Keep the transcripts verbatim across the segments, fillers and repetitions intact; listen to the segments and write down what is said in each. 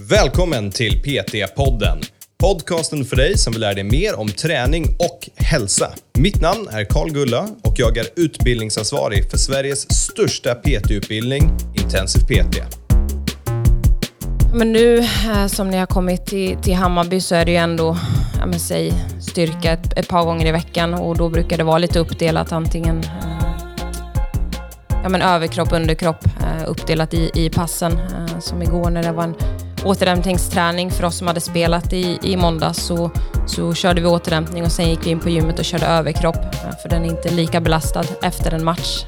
Välkommen till P T-podden. Podcasten för dig som vill lära dig mer om träning och hälsa. Mitt namn är Carl Gulla och jag är utbildningsansvarig för Sveriges största P T-utbildning, Intensive P T. Men nu som ni har kommit till, till Hammarby så är det ju ändå ja men säg, styrka ett, ett par gånger i veckan. Och då brukar det vara lite uppdelat antingen ja men överkropp, underkropp uppdelat i, i passen. Som igår när det var en återhämtningsträning för oss som hade spelat i, i måndag så, så körde vi återhämtning och sen gick vi in på gymmet och körde överkropp för den är inte lika belastad efter en match.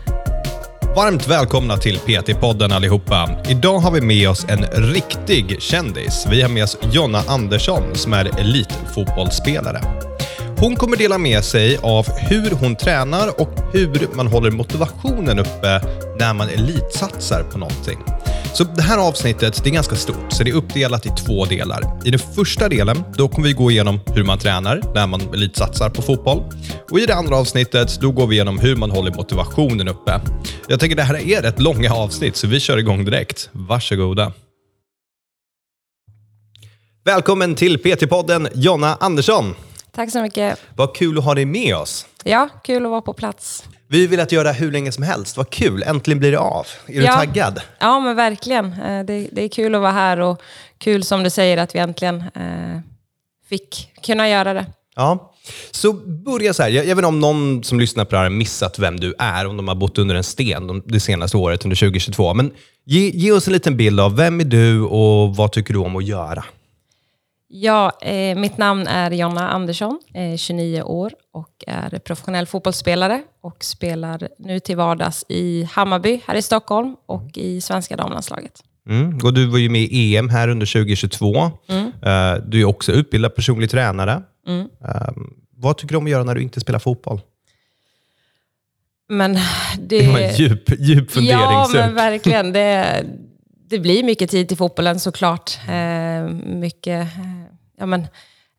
Varmt välkomna till P T-podden allihopa. Idag har vi med oss en riktig kändis. Vi har med oss Jonna Andersson som är elitfotbollsspelare. Hon kommer dela med sig av hur hon tränar och hur man håller motivationen uppe när man elitsatsar på någonting. Så det här avsnittet det är ganska stort så det är uppdelat i två delar. I den första delen då kommer vi gå igenom hur man tränar när man elitsatsar på fotboll. Och i det andra avsnittet då går vi igenom hur man håller motivationen uppe. Jag tänker det här är ett långa avsnitt så vi kör igång direkt. Varsågoda. Välkommen till P T-podden Jonna Andersson. Tack så mycket. Vad kul att ha dig med oss. Ja, kul att vara på plats. Vi vill att göra hur länge som helst. Vad kul, äntligen blir det av. Är ja. du taggad? Ja, men verkligen. Det, det är kul att vara här och kul som du säger att vi äntligen eh, fick kunna göra det. Ja, så börja så här. Jag, jag vet inte om någon som lyssnar på det här har missat vem du är. Om de har bott under en sten det senaste året, under tjugohundratjugotvå. Men ge, ge oss en liten bild av vem är du och vad tycker du om att göra? Ja, eh, mitt namn är Jonna Andersson, eh, tjugonio år och är professionell fotbollsspelare och spelar nu till vardags i Hammarby här i Stockholm och i Svenska Damlandslaget. Mm. Och du var ju med i E M här under tjugohundratjugotvå. Mm. Eh, du är också utbildad personlig tränare. Mm. Eh, vad tycker du om att göra när du inte spelar fotboll? Men det... det var en djup, djup fundering. Ja, men verkligen. Det Det blir mycket tid till fotbollen såklart. Eh, mycket, eh, ja, men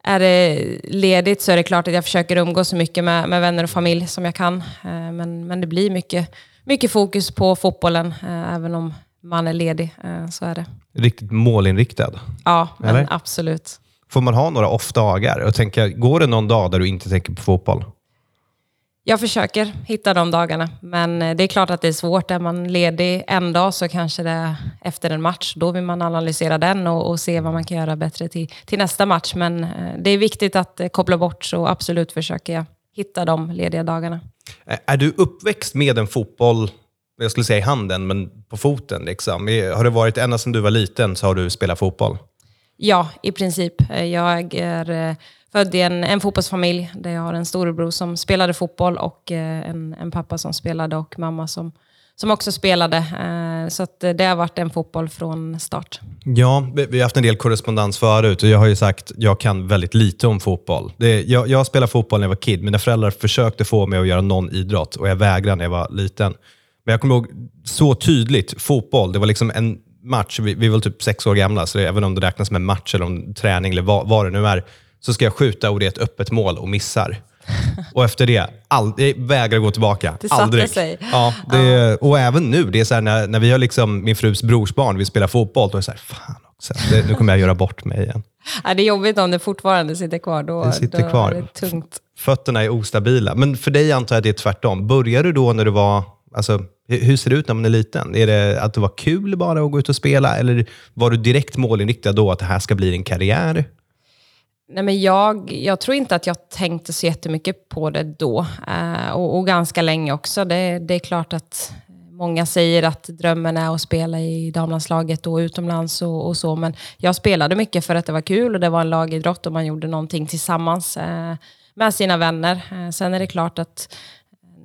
är det ledigt så är det klart att jag försöker umgås så mycket med, med vänner och familj som jag kan. Eh, men, men det blir mycket, mycket fokus på fotbollen eh, även om man är ledig. Eh, så är det. Riktigt målinriktad? Ja, men absolut. Får man ha några off-dagar? Och tänka, går det någon dag där du inte tänker på fotboll? Jag försöker hitta de dagarna, men det är klart att det är svårt. Är man ledig en dag så kanske det är efter en match. Då vill man analysera den och, och se vad man kan göra bättre till, till nästa match. Men det är viktigt att koppla bort så absolut försöker jag hitta de lediga dagarna. Är du uppväxt med en fotboll, jag skulle säga i handen, men på foten liksom? Har det varit ända sedan du var liten så har du spelat fotboll? Ja, i princip. Jag är... född i en, en fotbollsfamilj där jag har en storebror som spelade fotboll och eh, en, en pappa som spelade och mamma som, som också spelade. Eh, så att det har varit en fotboll från start. Ja, vi, vi har haft en del korrespondens förut och jag har ju sagt att jag kan väldigt lite om fotboll. Det, jag, jag spelade fotboll när jag var kid. Mina föräldrar försökte få mig att göra någon idrott och jag vägrade när jag var liten. Men jag kommer ihåg så tydligt fotboll. Det var liksom en match. Vi, vi var typ sex år gamla så det, även om det räknas som en match eller om träning eller vad, vad det nu är. Så ska jag skjuta och det är ett öppet mål och missar. Och efter det, all, jag vägrar gå tillbaka. Det satte aldrig. Sig. Ja, det, och även nu, det är så här när, när vi har liksom min frus brors barn, vi spelar fotboll, då är det så här, fan också, det, nu kommer jag göra bort mig igen. Ja, det är jobbigt om det fortfarande sitter kvar. Då, det sitter då kvar. Är det tungt. Fötterna är ostabila. Men för dig antar jag att det är tvärtom. Börjar du då när du var, alltså, hur ser det ut när man är liten? Är det att det var kul bara att gå ut och spela? Eller var du direkt målinriktad då att det här ska bli din karriär? Nej, men jag, jag tror inte att jag tänkte så jättemycket på det då. Eh, och, och ganska länge också. Det, det är klart att många säger att drömmen är att spela i damlandslaget och utomlands och, och så. Men jag spelade mycket för att det var kul och det var en lagidrott och man gjorde någonting tillsammans eh, med sina vänner. Eh, sen är det klart att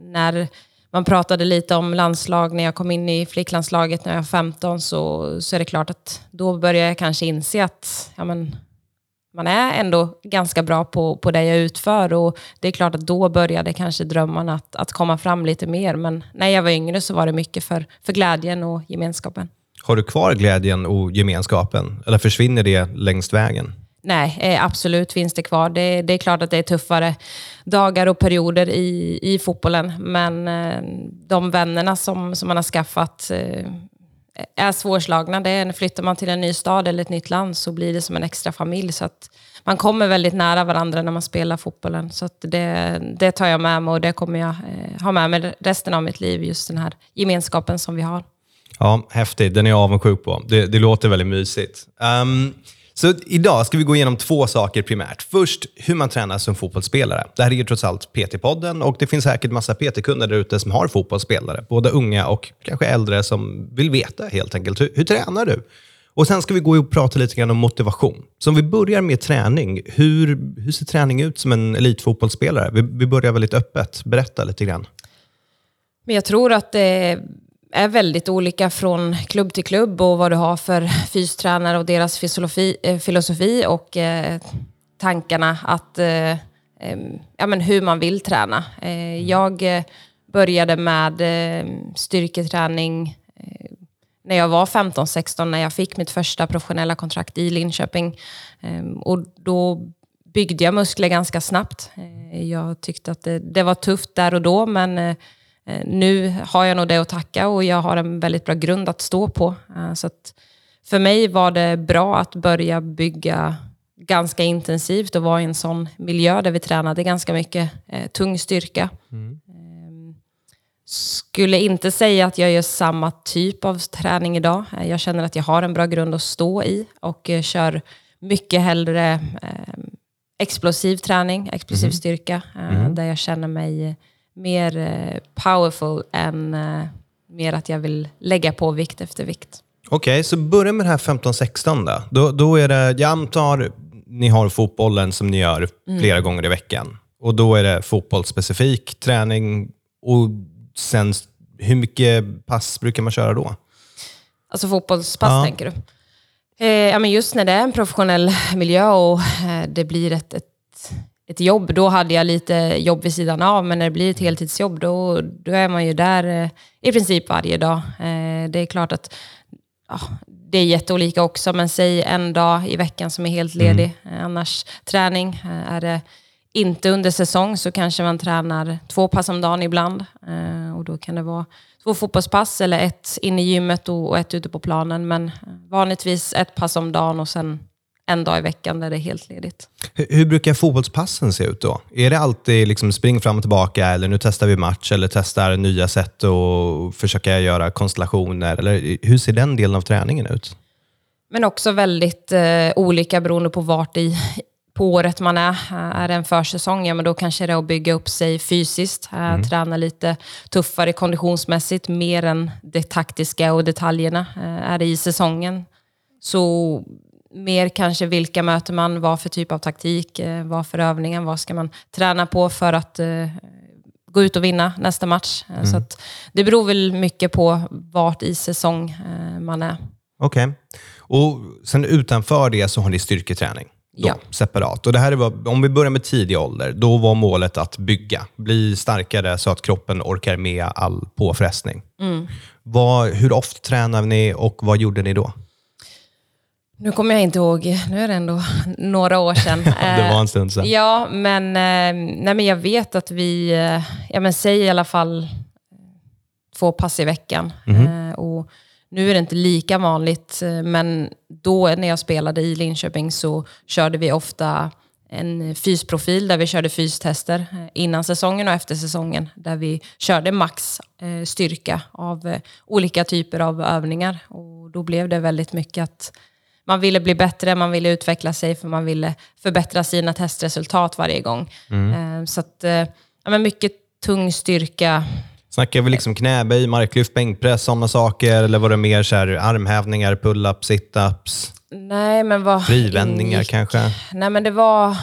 när... man pratade lite om landslag när jag kom in i flicklandslaget när jag var femton så, så är det klart att då började jag kanske inse att... ja, men, man är ändå ganska bra på, på det jag utför och det är klart att då började kanske drömmarna att, att komma fram lite mer. Men när jag var yngre så var det mycket för, för glädjen och gemenskapen. Har du kvar glädjen och gemenskapen? Eller försvinner det längs vägen? Nej, eh, absolut finns det kvar. Det, det är klart att det är tuffare dagar och perioder i, i fotbollen. Men eh, de vännerna som, som man har skaffat... Eh, är svårslagna. Det är, flyttar man till en ny stad eller ett nytt land så blir det som en extra familj. Så att man kommer väldigt nära varandra när man spelar fotbollen. Så att det, det tar jag med mig, och det kommer jag eh, ha med mig resten av mitt liv. Just den här gemenskapen som vi har. Ja, häftigt. Den är jag avundsjuk på. Det, det låter väldigt mysigt. Um, så idag ska vi gå igenom två saker primärt. Först hur man tränar som fotbollsspelare. Det här är ju trots allt P T-podden, och det finns säkert massa P T-kunder där ute som har fotbollsspelare. Både unga och kanske äldre som vill veta helt enkelt. Hur, hur tränar du? Och sen ska vi gå och prata lite grann om motivation. Så om vi börjar med träning. Hur, hur ser träning ut som en elitfotbollsspelare? Vi, vi börjar väldigt öppet. Berätta lite grann. Men jag tror att det är väldigt olika från klubb till klubb, och vad du har för fystränare och deras filosofi, filosofi och eh, tankarna att eh, eh, ja, men hur man vill träna. Eh, jag eh, började med eh, styrketräning eh, när jag var femton sexton, när jag fick mitt första professionella kontrakt i Linköping, eh, och då byggde jag muskler ganska snabbt. Eh, jag tyckte att det, det var tufft där och då, men eh, nu har jag nog det att tacka, och jag har en väldigt bra grund att stå på. Så att för mig var det bra att börja bygga ganska intensivt och vara i en sån miljö där vi tränade ganska mycket tung styrka. Mm. Skulle inte säga att jag gör samma typ av träning idag. Jag känner att jag har en bra grund att stå i, och kör mycket hellre explosiv träning, explosiv mm. styrka, mm. där jag känner mig mer eh, powerful än eh, mer att jag vill lägga på vikt efter vikt. Okej, okay, så börja med det här femton sexton då. då. Då är det, jag antar, ni har fotbollen som ni gör flera mm. gånger i veckan. Och då är det fotbollsspecifik träning. Och sen, hur mycket pass brukar man köra då? Alltså fotbollspass, ja. Tänker du? Eh, ja, men just när det är en professionell miljö och eh, det blir ett... ett ett jobb, då hade jag lite jobb vid sidan av, men när det blir ett heltidsjobb då, då är man ju där eh, i princip varje dag. Eh, det är klart att ja, det är jätteolika också, men säg en dag i veckan som är helt ledig. Mm. Eh, annars träning. Eh, är det inte under säsong så kanske man tränar två pass om dagen ibland. Eh, och då kan det vara två fotbollspass eller ett inne i gymmet och, och ett ute på planen, men vanligtvis ett pass om dagen och sen en dag i veckan där det är helt ledigt. Hur, hur brukar fotbollspassen se ut då? Är det alltid liksom spring fram och tillbaka, eller nu testar vi match, eller testar nya sätt och försöker göra konstellationer? Eller hur ser den delen av träningen ut? Men också väldigt eh, olika beroende på vart i på året man är. Är det en försäsong, ja, men då kanske det är att bygga upp sig fysiskt. Mm. Träna lite tuffare konditionsmässigt, mer än det taktiska och detaljerna. Är det i säsongen så... mer kanske vilka möter man, vad för typ av taktik, vad för övningen, vad ska man träna på för att uh, gå ut och vinna nästa match. Mm. Så att det beror väl mycket på vart i säsong uh, man är. Okej. Okay. Och sen utanför det så har ni styrketräning då, ja. Separat. Och det här var, om vi börjar med tidig ålder, då var målet att bygga, bli starkare så att kroppen orkar med all påfrestning. Mm. Vad, hur ofta tränade ni och vad gjorde ni då? Nu kommer jag inte ihåg, nu är det ändå några år sedan. Det var en stund sedan. Ja, men, nej, men jag vet att vi, ja, men säg i alla fall två pass i veckan. Mm. Och nu är det inte lika vanligt, men då när jag spelade i Linköping så körde vi ofta en fysprofil där vi körde fystester innan säsongen och efter säsongen. Där vi körde max styrka av olika typer av övningar. Och då blev det väldigt mycket att man ville bli bättre, man ville utveckla sig, för man ville förbättra sina testresultat varje gång. Mm. Så att, ja, men mycket tung styrka. Snackar vi liksom knäböj, marklyft, bänkpress, sådana saker? Eller var det mer så här armhävningar, pull-ups, sit-ups? Nej, men vad... frivändningar ingick, kanske? Nej, men det var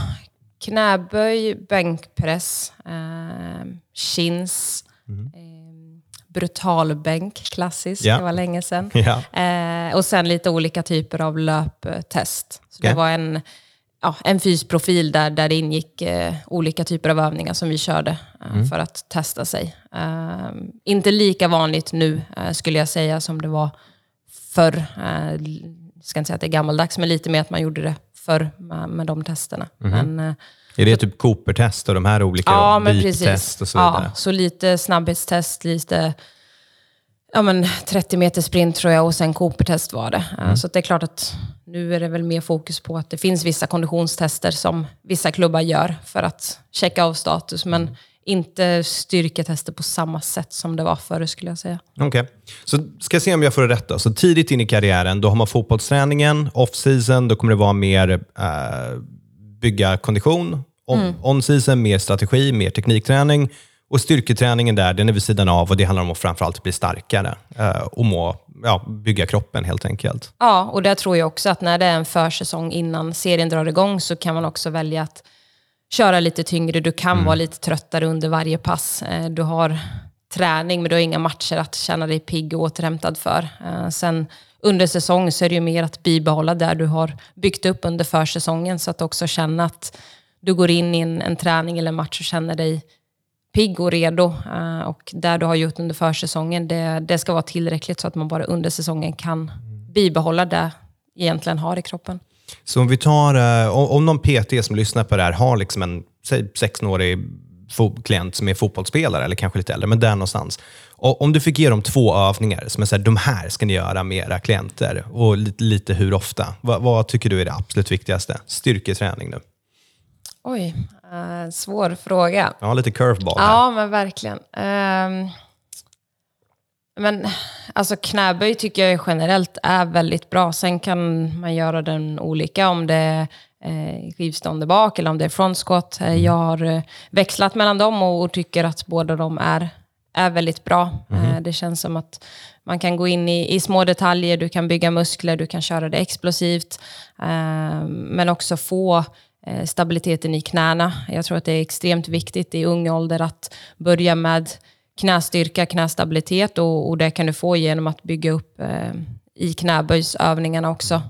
knäböj, bänkpress, eh, chins... Mm. Brutalbänk, klassiskt. Yeah. Det var länge sedan. Yeah. Eh, och sen lite olika typer av löptest. Så okay. Det var en, ja, en fysprofil där, där det ingick eh, olika typer av övningar som vi körde eh, mm. för att testa sig. Eh, inte lika vanligt nu eh, skulle jag säga som det var förr. Eh, jag ska inte säga att det är gammaldags, men lite mer att man gjorde det förr med, med de testerna. Mm. Men... Eh, är det typ Cooper-test och de här olika, ja, men precis, test och så vidare? Ja, så lite snabbhetstest, lite ja, men trettio meter sprint tror jag, och sen Cooper-test var det. Mm. Så det är klart att nu är det väl mer fokus på att det finns vissa konditionstester som vissa klubbar gör för att checka av status, men inte styrketester på samma sätt som det var förr, skulle jag säga. Okej, okay. Så ska jag se om jag får det rätta. Så tidigt in i karriären, då har man fotbollsträningen, off-season, då kommer det vara mer äh, bygga kondition. Mm. On-season, mer strategi, mer teknikträning. Och styrketräningen där, den är vid sidan av, och det handlar om att framförallt bli starkare och må, ja, bygga kroppen helt enkelt. Ja, och där tror jag också att när det är en försäsong innan serien drar igång så kan man också välja att köra lite tyngre. Du kan mm. vara lite tröttare under varje pass. Du har träning men du har inga matcher att känna dig pigg och återhämtad för. Sen under säsong så är det ju mer att bibehålla där du har byggt upp under försäsongen, så att också känna att du går in i en, en träning eller en match och känner dig pigg och redo, och där du har gjort under försäsongen, det, det ska vara tillräckligt så att man bara under säsongen kan bibehålla det egentligen har i kroppen. Så om vi tar, om någon P T som lyssnar på det här har liksom en, säg sextonårig klient som är fotbollsspelare eller kanske lite äldre, men där någonstans. Och om du fick ge dem två övningar som är så här, de här ska ni göra med era klienter och lite, lite hur ofta. Vad, vad tycker du är det absolut viktigaste? Styrketräning nu. Oj, eh, svår fråga. Ja, lite curveball här. Ja, men verkligen. Eh, men alltså knäböj tycker jag generellt är väldigt bra. Sen kan man göra den olika, om det är eh, skivstånd bak eller om det är frontskott. Mm. Jag har växlat mellan dem och, och tycker att båda de är, är väldigt bra. Mm. Eh, det känns som att man kan gå in i, i små detaljer. Du kan bygga muskler, du kan köra det explosivt. Eh, men också få stabiliteten i knäna. Jag tror att det är extremt viktigt i ung ålder att börja med knästyrka, knästabilitet, och, och det kan du få genom att bygga upp eh, i knäböjsövningarna också.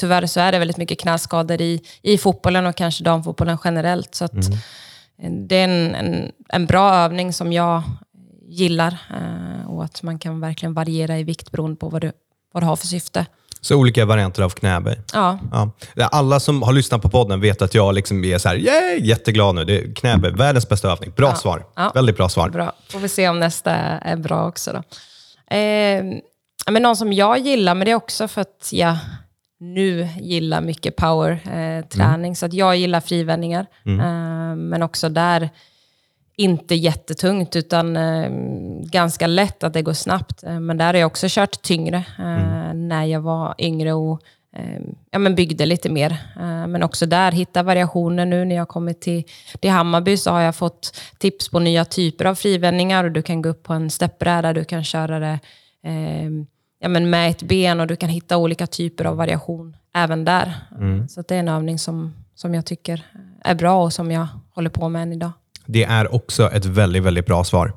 Tyvärr så är det väldigt mycket knäskador i, i fotbollen och kanske damfotbollen generellt, så att mm. det är en, en, en bra övning som jag gillar, eh, och att man kan verkligen variera i vikt beroende på vad du, vad du har för syfte. Så olika varianter av knäböj. Ja. Ja. Alla som har lyssnat på podden vet att jag liksom är så här, yay, jätteglad nu. Det är knäböj, världens bästa övning. Bra ja. svar. Ja. Väldigt bra svar. Bra. Får vi se om nästa är bra också då. Eh, men någon som jag gillar, men det är också för att jag nu gillar mycket power-träning. Eh, mm. Så att jag gillar frivändningar. Mm. Eh, men också där inte jättetungt utan eh, ganska lätt att det går snabbt. Eh, men där har jag också kört tyngre eh, mm. när jag var yngre och eh, ja, men byggde lite mer. Eh, men också där hitta variationer nu. När jag kommit till, till Hammarby så har jag fått tips på nya typer av frivändningar. Och du kan gå upp på en steppbräda, du kan köra det eh, ja, men med ett ben, och du kan hitta olika typer av variation även där. Mm. Så det är en övning som, som jag tycker är bra och som jag håller på med än idag. Det är också ett väldigt, väldigt bra svar.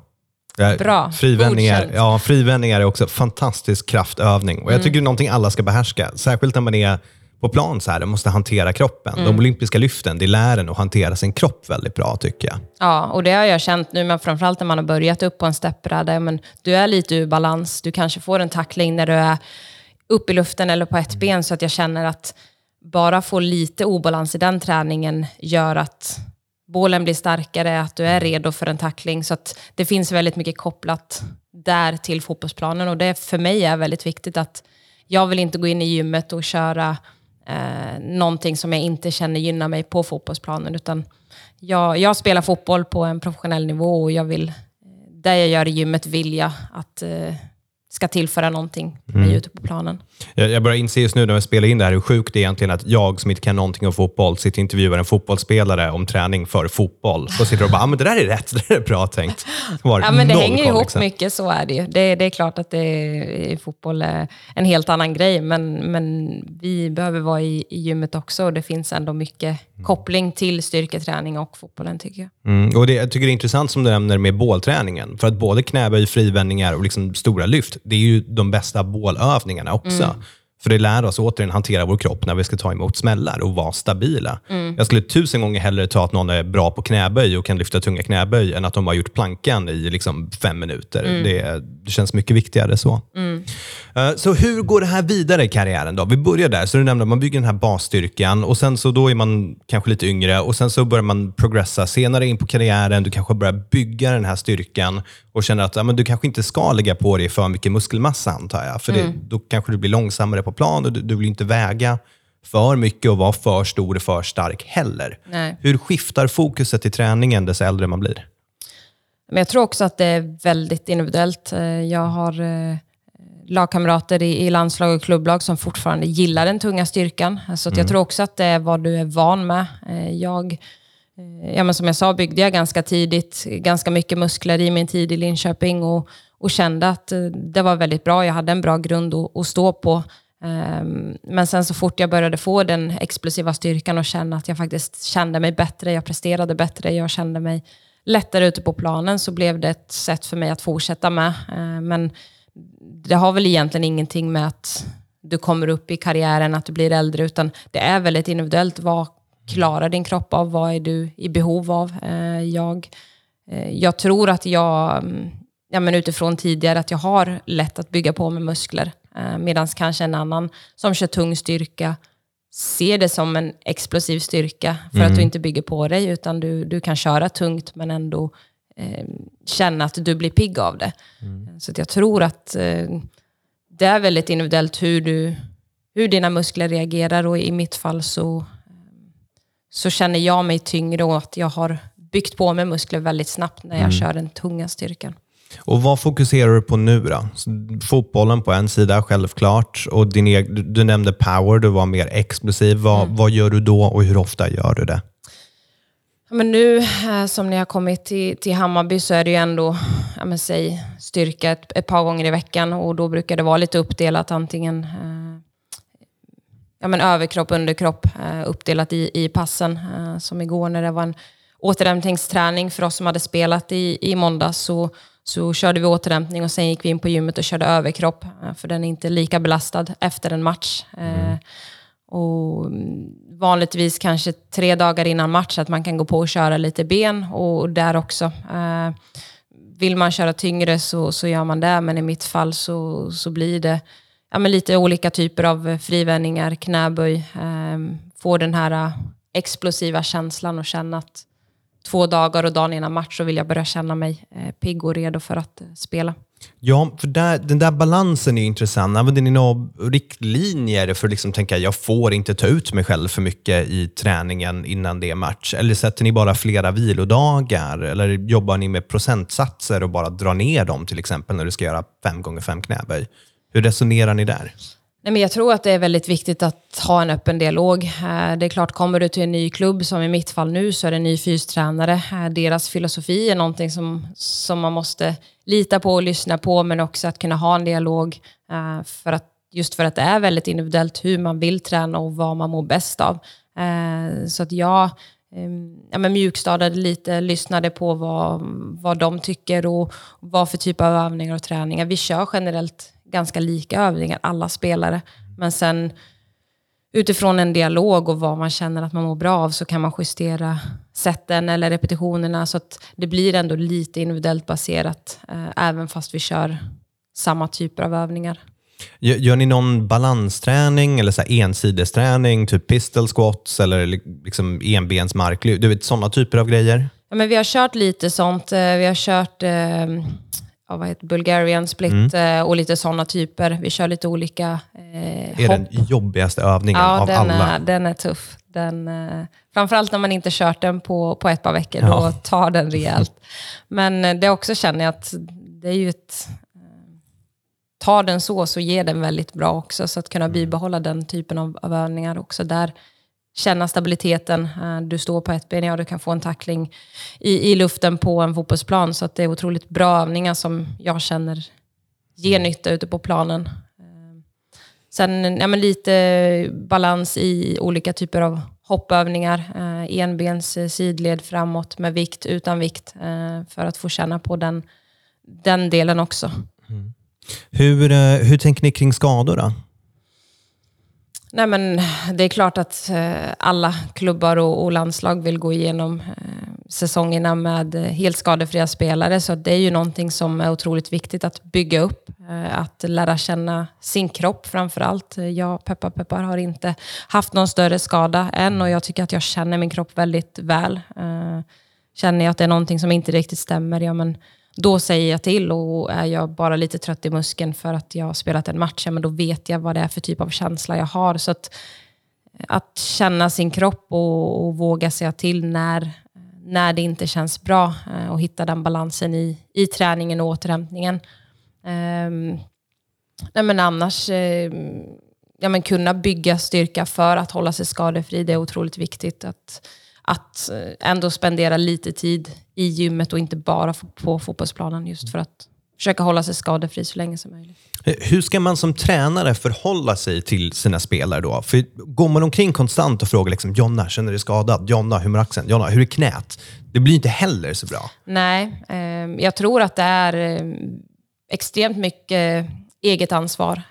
Bra. Frivändningar, ja, frivändningar är också en fantastisk kraftövning. Och jag mm. tycker det är någonting alla ska behärska. Särskilt när man är på plan så här. Man måste hantera kroppen. Mm. De olympiska lyften, det lär en att hantera sin kropp väldigt bra, tycker jag. Ja, och det har jag känt nu. Men framförallt när man har börjat upp på en steppbräda. Men du är lite ur balans. Du kanske får en tackling när du är upp i luften eller på ett mm. ben. Så att jag känner att bara få lite obalans i den träningen gör att bålen blir starkare, att du är redo för en tackling. Så att det finns väldigt mycket kopplat där till fotbollsplanen. Och det för mig är väldigt viktigt att jag vill inte gå in i gymmet och köra eh, någonting som jag inte känner gynnar mig på fotbollsplanen. Utan jag, jag spelar fotboll på en professionell nivå, och jag vill, där jag gör i gymmet vill jag att eh, ska tillföra någonting mm. ute på planen. Jag, jag börjar inse just nu när jag spelar in det här hur sjukt det är egentligen att jag som inte kan någonting om fotboll sitter och intervjuar en fotbollsspelare om träning för fotboll. Och sitter och bara, ah, men det där är rätt, det där är bra tänkt. Var ja, men det hänger ihop liksom. Mycket, så är det ju. Det, det är klart att det är, fotboll är en helt annan grej, men, men vi behöver vara i, i gymmet också, och det finns ändå mycket koppling till styrketräning och fotbollen, tycker jag. Mm, och det, jag tycker det är intressant som du nämner med bålträningen. För att både knäböj, frivändningar och liksom stora lyft, det är ju de bästa bålövningarna också. Mm. För det lär oss återigen hantera vår kropp när vi ska ta emot smällar och vara stabila. Mm. Jag skulle tusen gånger hellre ta att någon är bra på knäböj och kan lyfta tunga knäböj än att de har gjort plankan i liksom fem minuter. Mm. Det, det känns mycket viktigare så. Mm. Så hur går det här vidare i karriären då? Vi börjar där, så du nämnde att man bygger den här basstyrkan och sen så då är man kanske lite yngre och sen så börjar man progressa senare in på karriären. Du kanske börjar bygga den här styrkan och känner att ja, men du kanske inte ska lägga på dig för mycket muskelmassa, antar jag. För det, mm. då kanske du blir långsammare på plan och du, du vill inte väga för mycket och vara för stor och för stark heller. Nej. Hur skiftar fokuset i träningen dess äldre man blir? Men jag tror också att det är väldigt individuellt. Jag har lagkamrater i landslag och klubblag som fortfarande gillar den tunga styrkan. Så att jag mm. tror också att det är vad du är van med. Jag, ja men som jag sa, byggde jag ganska tidigt ganska mycket muskler i min tid i Linköping och, och kände att det var väldigt bra. Jag hade en bra grund att, att stå på. Men sen så fort jag började få den explosiva styrkan och känna att jag faktiskt kände mig bättre, jag presterade bättre, jag kände mig lättare ute på planen, så blev det ett sätt för mig att fortsätta med. Men det har väl egentligen ingenting med att du kommer upp i karriären, att du blir äldre, utan det är väldigt individuellt. Vad klarar din kropp av? Vad är du i behov av? Jag, jag tror att jag, ja men utifrån tidigare, att jag har lätt att bygga på med muskler. Medan kanske en annan som kör tung styrka ser det som en explosiv styrka för mm. att du inte bygger på dig, utan du, du kan köra tungt men ändå eh, känna att du blir pigg av det. Mm. Så att jag tror att eh, det är väldigt individuellt hur, du, hur dina muskler reagerar, och i mitt fall så, så känner jag mig tyngre och att jag har byggt på mig muskler väldigt snabbt när jag mm. kör den tunga styrkan. Och vad fokuserar du på nu då? Fotbollen på en sida, självklart. Och din e- du nämnde power, du var mer explosiv. Vad, mm. vad gör du då och hur ofta gör du det? Ja, men nu som ni har kommit till, till Hammarby så är det ju ändå ja, men säg, styrka ett, ett par gånger i veckan. Och då brukar det vara lite uppdelat, antingen eh, ja, men överkropp, underkropp, eh, uppdelat i, i passen. Eh, som igår när det var en återhämtningsträning för oss som hade spelat i, i måndag, så Så körde vi återhämtning och sen gick vi in på gymmet och körde överkropp. För den är inte lika belastad efter en match. Mm. Eh, och vanligtvis kanske tre dagar innan match att man kan gå på och köra lite ben. Och där också. Eh, vill man köra tyngre så, så gör man det. Men i mitt fall så, så blir det ja, men lite olika typer av frivändningar, knäböj. Eh, få den här explosiva känslan och känna att två dagar och dagen innan match så vill jag börja känna mig eh, pigg och redo för att eh, spela. Ja, för där, den där balansen är ju intressant. Använder ni några riktlinjer för att liksom tänka jag får inte ta ut mig själv för mycket i träningen innan det är match? Eller sätter ni bara flera vilodagar? Eller jobbar ni med procentsatser och bara drar ner dem, till exempel när du ska göra fem gånger fem knäböj? Hur resonerar ni där? Nej, men jag tror att det är väldigt viktigt att ha en öppen dialog. Det är klart, kommer du till en ny klubb, som i mitt fall nu, så är det en ny fystränare. Deras filosofi är någonting som, som man måste lita på och lyssna på, men också att kunna ha en dialog. För att, just för att det är väldigt individuellt hur man vill träna och vad man mår bäst av. Så att jag ja, men mjukstadade lite, lyssnade på vad, vad de tycker och vad för typ av övningar och träningar. Vi kör generellt ganska lika övningar, alla spelare. Men sen utifrån en dialog och vad man känner att man mår bra av, så kan man justera sätten eller repetitionerna. Så att det blir ändå lite individuellt baserat. Eh, även fast vi kör samma typer av övningar. Gör, gör ni någon balansträning eller så här ensidesträning? Typ pistol squats eller liksom enbens marklyft? Du vet, sådana typer av grejer? Ja, men vi har kört lite sånt. Vi har kört... Eh, vad heter Bulgarian split mm. och lite sådana typer. Vi kör lite olika eh, hopp. Är den jobbigaste övningen ja, av den alla? Ja, den är tuff. Den, eh, framförallt när man inte kört den på, på ett par veckor. Ja. Då tar den rejält. Men det också känner jag att det är ju ett... Tar den så, så ger den väldigt bra också. Så att kunna bibehålla den typen av, av övningar också där. Känna stabiliteten. Du står på ett ben, ja, du kan få en tackling i, i luften på en fotbollsplan. Så att det är otroligt bra övningar som jag känner ger nytta ute på planen. Sen ja, men lite balans i olika typer av hoppövningar. Enbens sidled framåt med vikt, utan vikt. För att få känna på den, den delen också. Mm. Hur, hur tänker ni kring skador då? Nej, men det är klart att alla klubbar och landslag vill gå igenom säsongerna med helt skadefria spelare. Så det är ju någonting som är otroligt viktigt att bygga upp. Att lära känna sin kropp framförallt. Jag, peppar, peppar, har inte haft någon större skada än. Och jag tycker att jag känner min kropp väldigt väl. Känner jag att det är någonting som inte riktigt stämmer, ja, men då säger jag till. Och är jag bara lite trött i muskeln för att jag har spelat en match, ja, men då vet jag vad det är för typ av känsla jag har. Så att, att känna sin kropp och, och våga säga till när, när det inte känns bra. Och hitta den balansen i, i träningen och återhämtningen. Um, nej men annars eh, ja men kunna bygga styrka för att hålla sig skadefri, det är otroligt viktigt att, att ändå spendera lite tid i gymmet och inte bara på fotbollsplanen, just för att försöka hålla sig skadefri så länge som möjligt. Hur ska man som tränare förhålla sig till sina spelare då? För går man omkring konstant och frågar liksom, Jonna, känner du dig skadad? Jonna, hur är axeln? Jonna, hur är knät? Det blir inte heller så bra. Nej, eh, jag tror att det är eh, extremt mycket eget ansvar.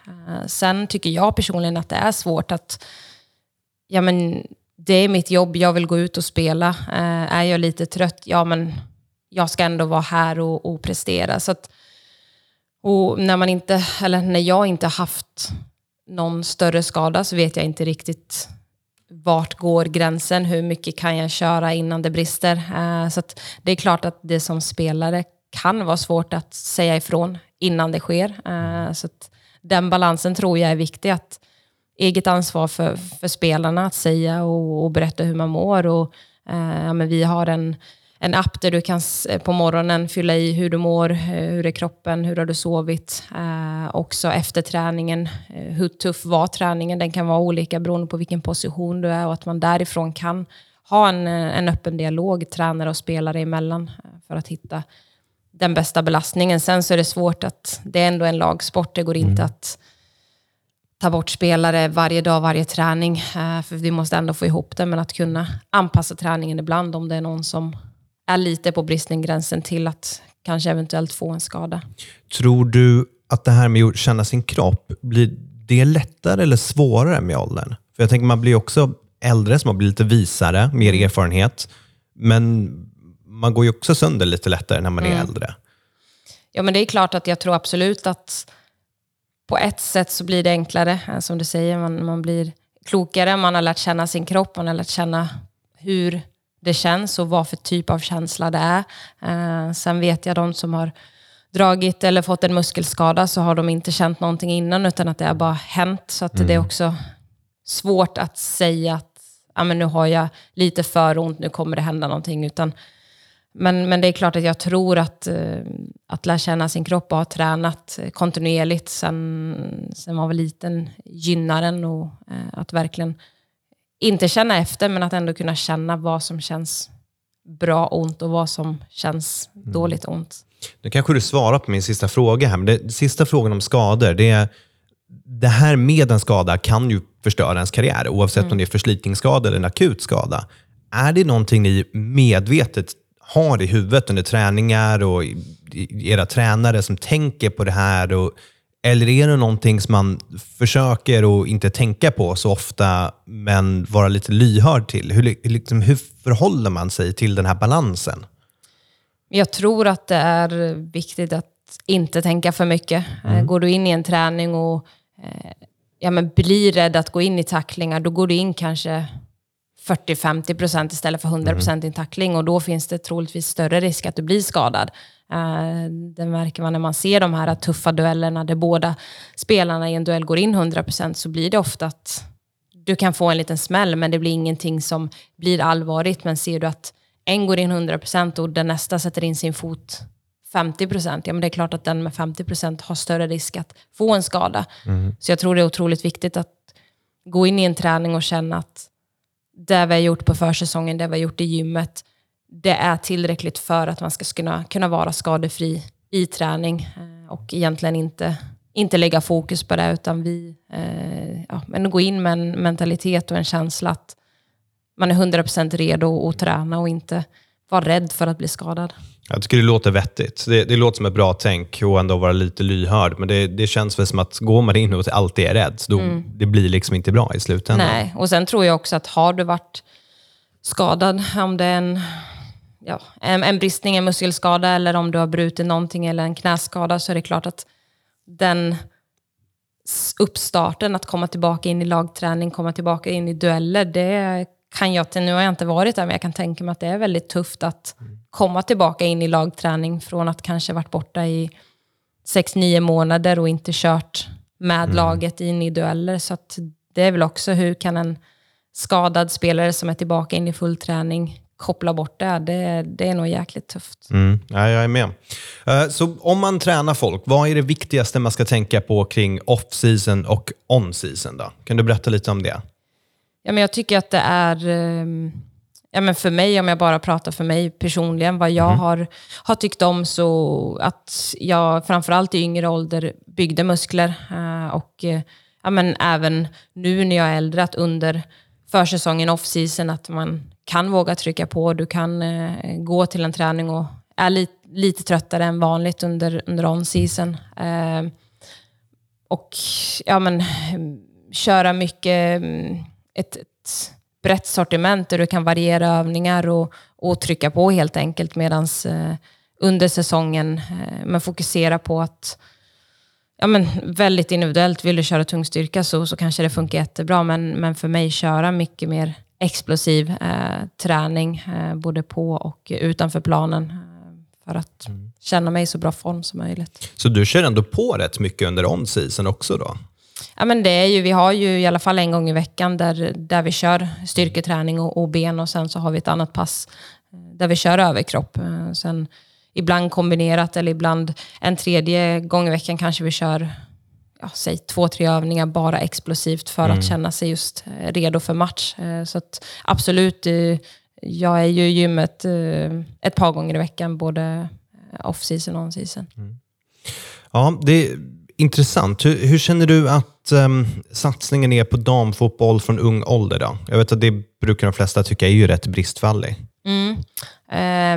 Sen tycker jag personligen att det är svårt att, ja men det är mitt jobb, jag vill gå ut och spela. Är jag lite trött, ja men jag ska ändå vara här och, och prestera. Så att, och när man inte, eller när jag inte haft någon större skada, så vet jag inte riktigt vart går gränsen, hur mycket kan jag köra innan det brister. Så att det är klart att det som spelare kan vara svårt att säga ifrån innan det sker. Så att den balansen tror jag är viktig. Att eget ansvar för, för spelarna att säga och, och berätta hur man mår. Och, ja, men vi har en, en app där du kan på morgonen fylla i hur du mår, hur är kroppen, hur har du sovit. Eh, också efter träningen, hur tuff var träningen. Den kan vara olika beroende på vilken position du är, och att man därifrån kan ha en, en öppen dialog tränare och spelare emellan för att hitta den bästa belastningen. Sen så är det svårt att det är ändå en lagsport. Det går inte att ta bort spelare varje dag, varje träning. För vi måste ändå få ihop det. Men att kunna anpassa träningen ibland om det är någon som är lite på bristningsgränsen till att kanske eventuellt få en skada. Tror du att det här med att känna sin kropp, blir det lättare eller svårare med åldern? För jag tänker man blir också äldre, så man blir lite visare, mer erfarenhet. Men man går ju också sönder lite lättare när man mm. är äldre. Ja, men det är klart att jag tror absolut att på ett sätt så blir det enklare. Som du säger, man, man blir klokare. Man har lärt känna sin kropp. Man har lärt känna hur det känns och vad för typ av känsla det är. Eh, sen vet jag de som har dragit eller fått en muskelskada, så har de inte känt någonting innan, utan att det har bara hänt. Så att mm. det är också svårt att säga att ah, men nu har jag lite för ont, nu kommer det hända någonting. Utan Men, men det är klart att jag tror att, att lära känna sin kropp och ha tränat kontinuerligt sen, sen man var liten gynnar den, och att verkligen inte känna efter, men att ändå kunna känna vad som känns bra ont och vad som känns mm. dåligt ont. Nu kanske du svarar på min sista fråga här, men det, sista frågan om skador, det är det här med en skada kan ju förstöra ens karriär, oavsett mm. om det är förslitningsskada eller en akut skada. Är det någonting ni medvetet har det i huvudet under träningar och era tränare som tänker på det här? Och, eller är det någonting som man försöker att inte tänka på så ofta men vara lite lyhörd till? Hur, liksom, hur förhåller man sig till den här balansen? Jag tror att det är viktigt att inte tänka för mycket. Mm. Går du in i en träning och ja, men blir rädd att gå in i tacklingar, då går du in kanske fyrtio till femtio procent istället för hundra procent mm. i en tackling, och då finns det troligtvis större risk att du blir skadad. Eh, det märker man när man ser de här tuffa duellerna där båda spelarna i en duell går in hundra procent, så blir det ofta att du kan få en liten smäll, men det blir ingenting som blir allvarligt. Men ser du att en går in hundra procent och den nästa sätter in sin fot femtio procent, ja men det är klart att den med femtio procent har större risk att få en skada. Mm. Så jag tror det är otroligt viktigt att gå in i en träning och känna att det vi har gjort på försäsongen, det vi har gjort i gymmet, det är tillräckligt för att man ska kunna, kunna vara skadefri i träning. Och egentligen inte, inte lägga fokus på det, utan vi eh, ja, men gå in med en mentalitet och en känsla att man är hundra procent redo att träna och inte vara rädd för att bli skadad. Jag tycker det låter vettigt. Det, det låter som ett bra tänk och ändå vara lite lyhörd. Men det, det känns väl som att går man in och alltid är rädd, så då, mm. det blir liksom inte bra i slutändan. Nej, och sen tror jag också att har du varit skadad, om det är en, ja, en, en bristning, en muskelskada, eller om du har brutit någonting eller en knäskada, så är det klart att den uppstarten att komma tillbaka in i lagträning, komma tillbaka in i dueller, det kan jag till nu har jag inte varit där, men jag kan tänka mig att det är väldigt tufft att komma tillbaka in i lagträning från att kanske varit borta i sex nio månader och inte kört med mm. laget in i dueller. Så att det är väl också, hur kan en skadad spelare som är tillbaka in i full träning koppla bort det? Det, det är nog jäkligt tufft. Mm. Ja, jag är med. Så om man tränar folk, vad är det viktigaste man ska tänka på kring off-season och on-season då? Kan du berätta lite om det? Ja, men jag tycker att det är, ja, men för mig, om jag bara pratar för mig personligen, vad jag mm. har, har tyckt om, så att jag framförallt i yngre ålder byggde muskler, och ja, men även nu när jag är äldre, att under försäsongen, off-season, att man kan våga trycka på, du kan gå till en träning och är lite, lite tröttare än vanligt under, under on-season, och ja, men köra mycket Ett, ett brett sortiment där du kan variera övningar och, och trycka på helt enkelt, medans eh, under säsongen eh, man fokuserar på att, ja, men väldigt individuellt, vill du köra tung styrka så, så kanske det funkar jättebra, men, men för mig köra mycket mer explosiv eh, träning, eh, både på och utanför planen, eh, för att mm. känna mig i så bra form som möjligt. Så du kör ändå på rätt mycket under on-season också då? Ja, men det är ju, vi har ju i alla fall en gång i veckan där, där vi kör styrketräning och, och ben, och sen så har vi ett annat pass där vi kör överkropp. Sen ibland kombinerat, eller ibland en tredje gång i veckan kanske vi kör, ja, säg två, tre övningar bara explosivt för mm. att känna sig just redo för match. Så att absolut, jag är ju i gymmet ett par gånger i veckan, både off-season och on-season. Mm. Ja, det intressant. Hur, hur känner du att um, satsningen är på damfotboll från ung ålder då? Jag vet att det brukar de flesta tycka är ju rätt bristfällig. Mm.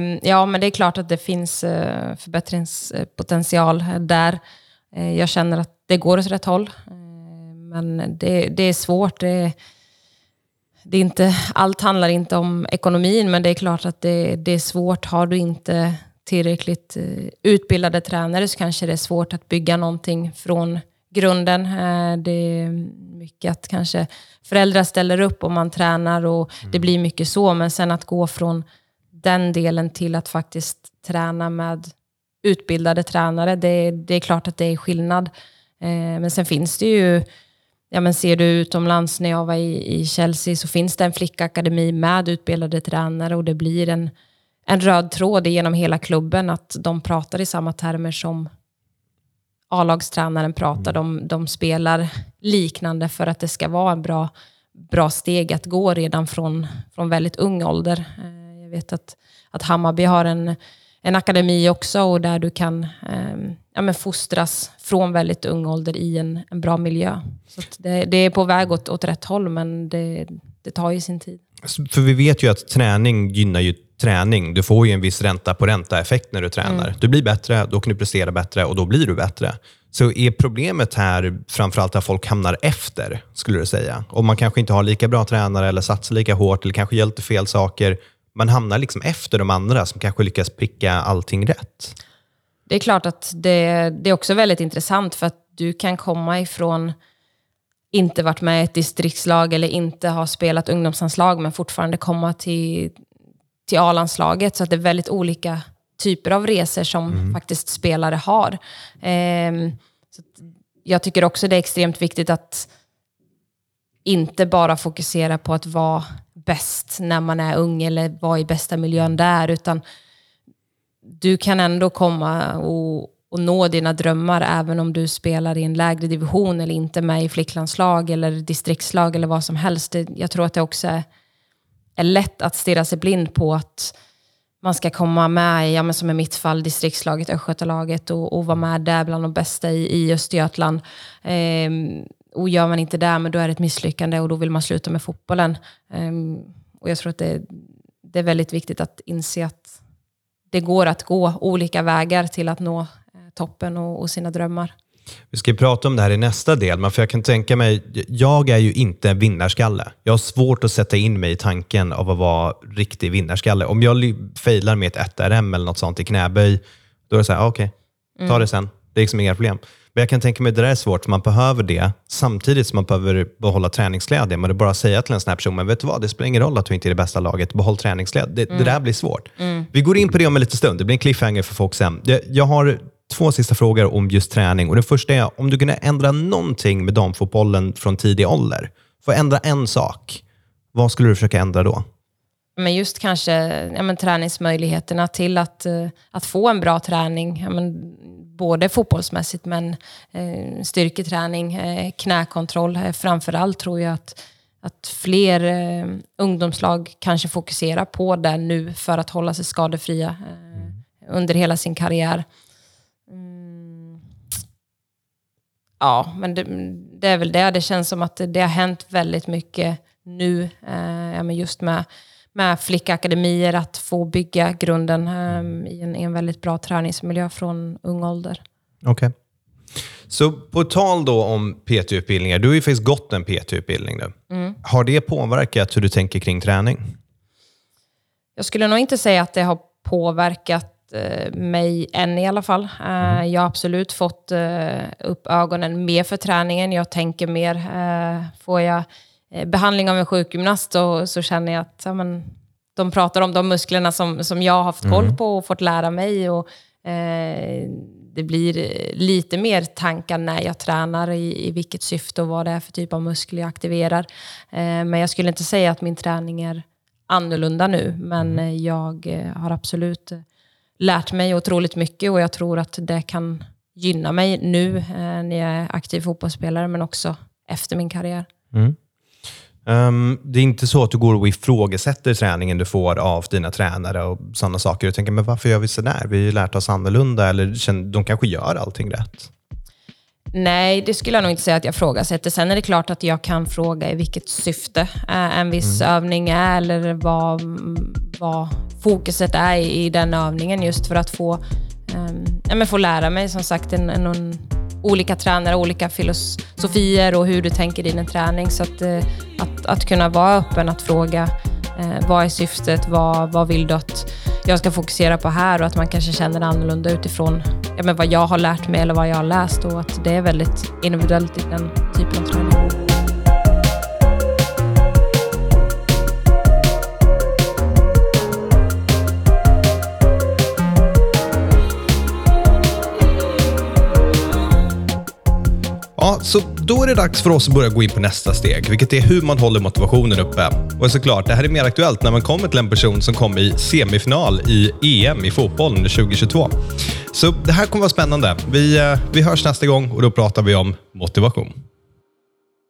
Um, ja, men det är klart att det finns uh, förbättringspotential där. Uh, jag känner att det går åt rätt håll. Uh, men det, det är svårt. Det, det är inte, allt handlar inte om ekonomin, men det är klart att det, det är svårt. Har du inte tillräckligt utbildade tränare så kanske det är svårt att bygga någonting från grunden. Det är mycket att kanske föräldrar ställer upp om man tränar, och det blir mycket så, men sen att gå från den delen till att faktiskt träna med utbildade tränare, det, det är klart att det är skillnad. Men sen finns det ju, ja, men ser du utomlands, när jag var i, i Chelsea, så finns det en flickakademi med utbildade tränare, och det blir en en röd tråd genom hela klubben att de pratar i samma termer som A-lagstränaren pratar. De, de spelar liknande för att det ska vara en bra, bra steg att gå redan från, från väldigt ung ålder. Jag vet att, att Hammarby har en, en akademi också, och där du kan eh, ja, men fostras från väldigt ung ålder i en, en bra miljö. Så att det, det är på väg åt, åt rätt håll, men det, det tar ju sin tid. För vi vet ju att träning gynnar ju träning. Du får ju en viss ränta på ränta-effekt när du tränar. Mm. Du blir bättre, då kan du prestera bättre, och då blir du bättre. Så är problemet här framförallt att folk hamnar efter, skulle du säga? Om man kanske inte har lika bra tränare, eller satsar lika hårt, eller kanske gör lite fel saker. Man hamnar liksom efter de andra som kanske lyckas pricka allting rätt. Det är klart att det, det är också väldigt intressant, för att du kan komma ifrån inte varit med i ett distriktslag eller inte har spelat ungdomslandslag, men fortfarande komma till till A-landslaget, så att det är väldigt olika typer av resor som mm. faktiskt spelare har. Ehm, så jag tycker också det är extremt viktigt att inte bara fokusera på att vara bäst när man är ung, eller vara i bästa miljön där, utan du kan ändå komma och, och nå dina drömmar även om du spelar i en lägre division eller inte med i flicklandslag eller distriktslag eller vad som helst. Det, jag tror att det också är är lätt att stirra sig blind på att man ska komma med, ja, men som i mitt fall, distriktslaget, Östgötalaget, och, och vara med där bland de bästa i, i Östergötland. Ehm, och gör man inte där, men då är det ett misslyckande, och då vill man sluta med fotbollen. Ehm, och jag tror att det, det är väldigt viktigt att inse att det går att gå olika vägar till att nå toppen och, och sina drömmar. Vi ska prata om det här i nästa del, men för jag kan tänka mig, jag är ju inte en vinnarskalle. Jag har svårt att sätta in mig i tanken av att vara riktig vinnarskalle. Om jag failar med ett ett R M eller något sånt i knäböj, då är det så här, okej, okay, ta det sen. Det är liksom inga problem. Men jag kan tänka mig att det där är svårt. Man behöver det samtidigt som man behöver behålla träningsglädje. Men det bara säga till en sån här person, men vet du vad, det spelar ingen roll att du inte är det bästa laget. Behåll träningsglädje. Det, mm. det där blir svårt. Mm. Vi går in på det om en liten stund. Det blir en cliffhanger för folk sen. Jag, jag har två sista frågor om just träning. Och den första är, om du kunde ändra någonting med damfotbollen från tidig ålder. För att ändra en sak, vad skulle du försöka ändra då? Men just kanske ja, men träningsmöjligheterna till att, att få en bra träning. Ja, men både fotbollsmässigt men eh, styrketräning, eh, knäkontroll. Eh, framförallt tror jag att, att fler eh, ungdomslag kanske fokuserar på det nu för att hålla sig skadefria eh, under hela sin karriär. Mm. Ja, men det, det är väl det. Det känns som att det har hänt väldigt mycket nu eh, ja, men just med... med flickakademier, att få bygga grunden um, i, en, i en väldigt bra träningsmiljö från ung ålder. Okej. Okay. Så på tal då om P T-utbildningar, du har ju faktiskt gått en P T-utbildning nu. Mm. Har det påverkat hur du tänker kring träning? Jag skulle nog inte säga att det har påverkat uh, mig än i alla fall. Uh, mm. Jag har absolut fått uh, upp ögonen mer för träningen. Jag tänker mer, uh, får jag... behandling av en sjukgymnast och så känner jag att ja, men, de pratar om de musklerna som, som jag har haft koll mm. på och fått lära mig. Och, eh, det blir lite mer tankar när jag tränar i, i vilket syfte och vad det är för typ av muskler jag aktiverar. Eh, men jag skulle inte säga att min träning är annorlunda nu. Men mm. jag har absolut lärt mig otroligt mycket och jag tror att det kan gynna mig nu eh, när jag är aktiv fotbollsspelare men också efter min karriär. Mm. Um, det är inte så att du går och ifrågasätter träningen du får av dina tränare och sådana saker. Du tänker, men varför gör vi sådär? Vi har ju lärt oss annorlunda, eller de kanske gör allting rätt. Nej, det skulle jag nog inte säga att jag ifrågasätter. Sen är det klart att jag kan fråga i vilket syfte en viss mm. övning är eller vad, vad fokuset är i den övningen, just för att få, um, ja, men få lära mig som sagt en, en, en olika tränare, olika filosofier och hur du tänker din träning. Så att, att, att kunna vara öppen, att fråga eh, vad är syftet, vad, vad vill du att jag ska fokusera på här, och att man kanske känner annorlunda utifrån ja, men vad jag har lärt mig eller vad jag har läst, och att det är väldigt individuellt i den typen av träning. Ja, så då är det dags för oss att börja gå in på nästa steg, vilket är hur man håller motivationen uppe. Och såklart, det här är mer aktuellt när man kommer till en person som kom i semifinal i E M i fotboll under tjugohundratjugotvå. Så det här kommer vara spännande. Vi, vi hörs nästa gång och då pratar vi om motivation.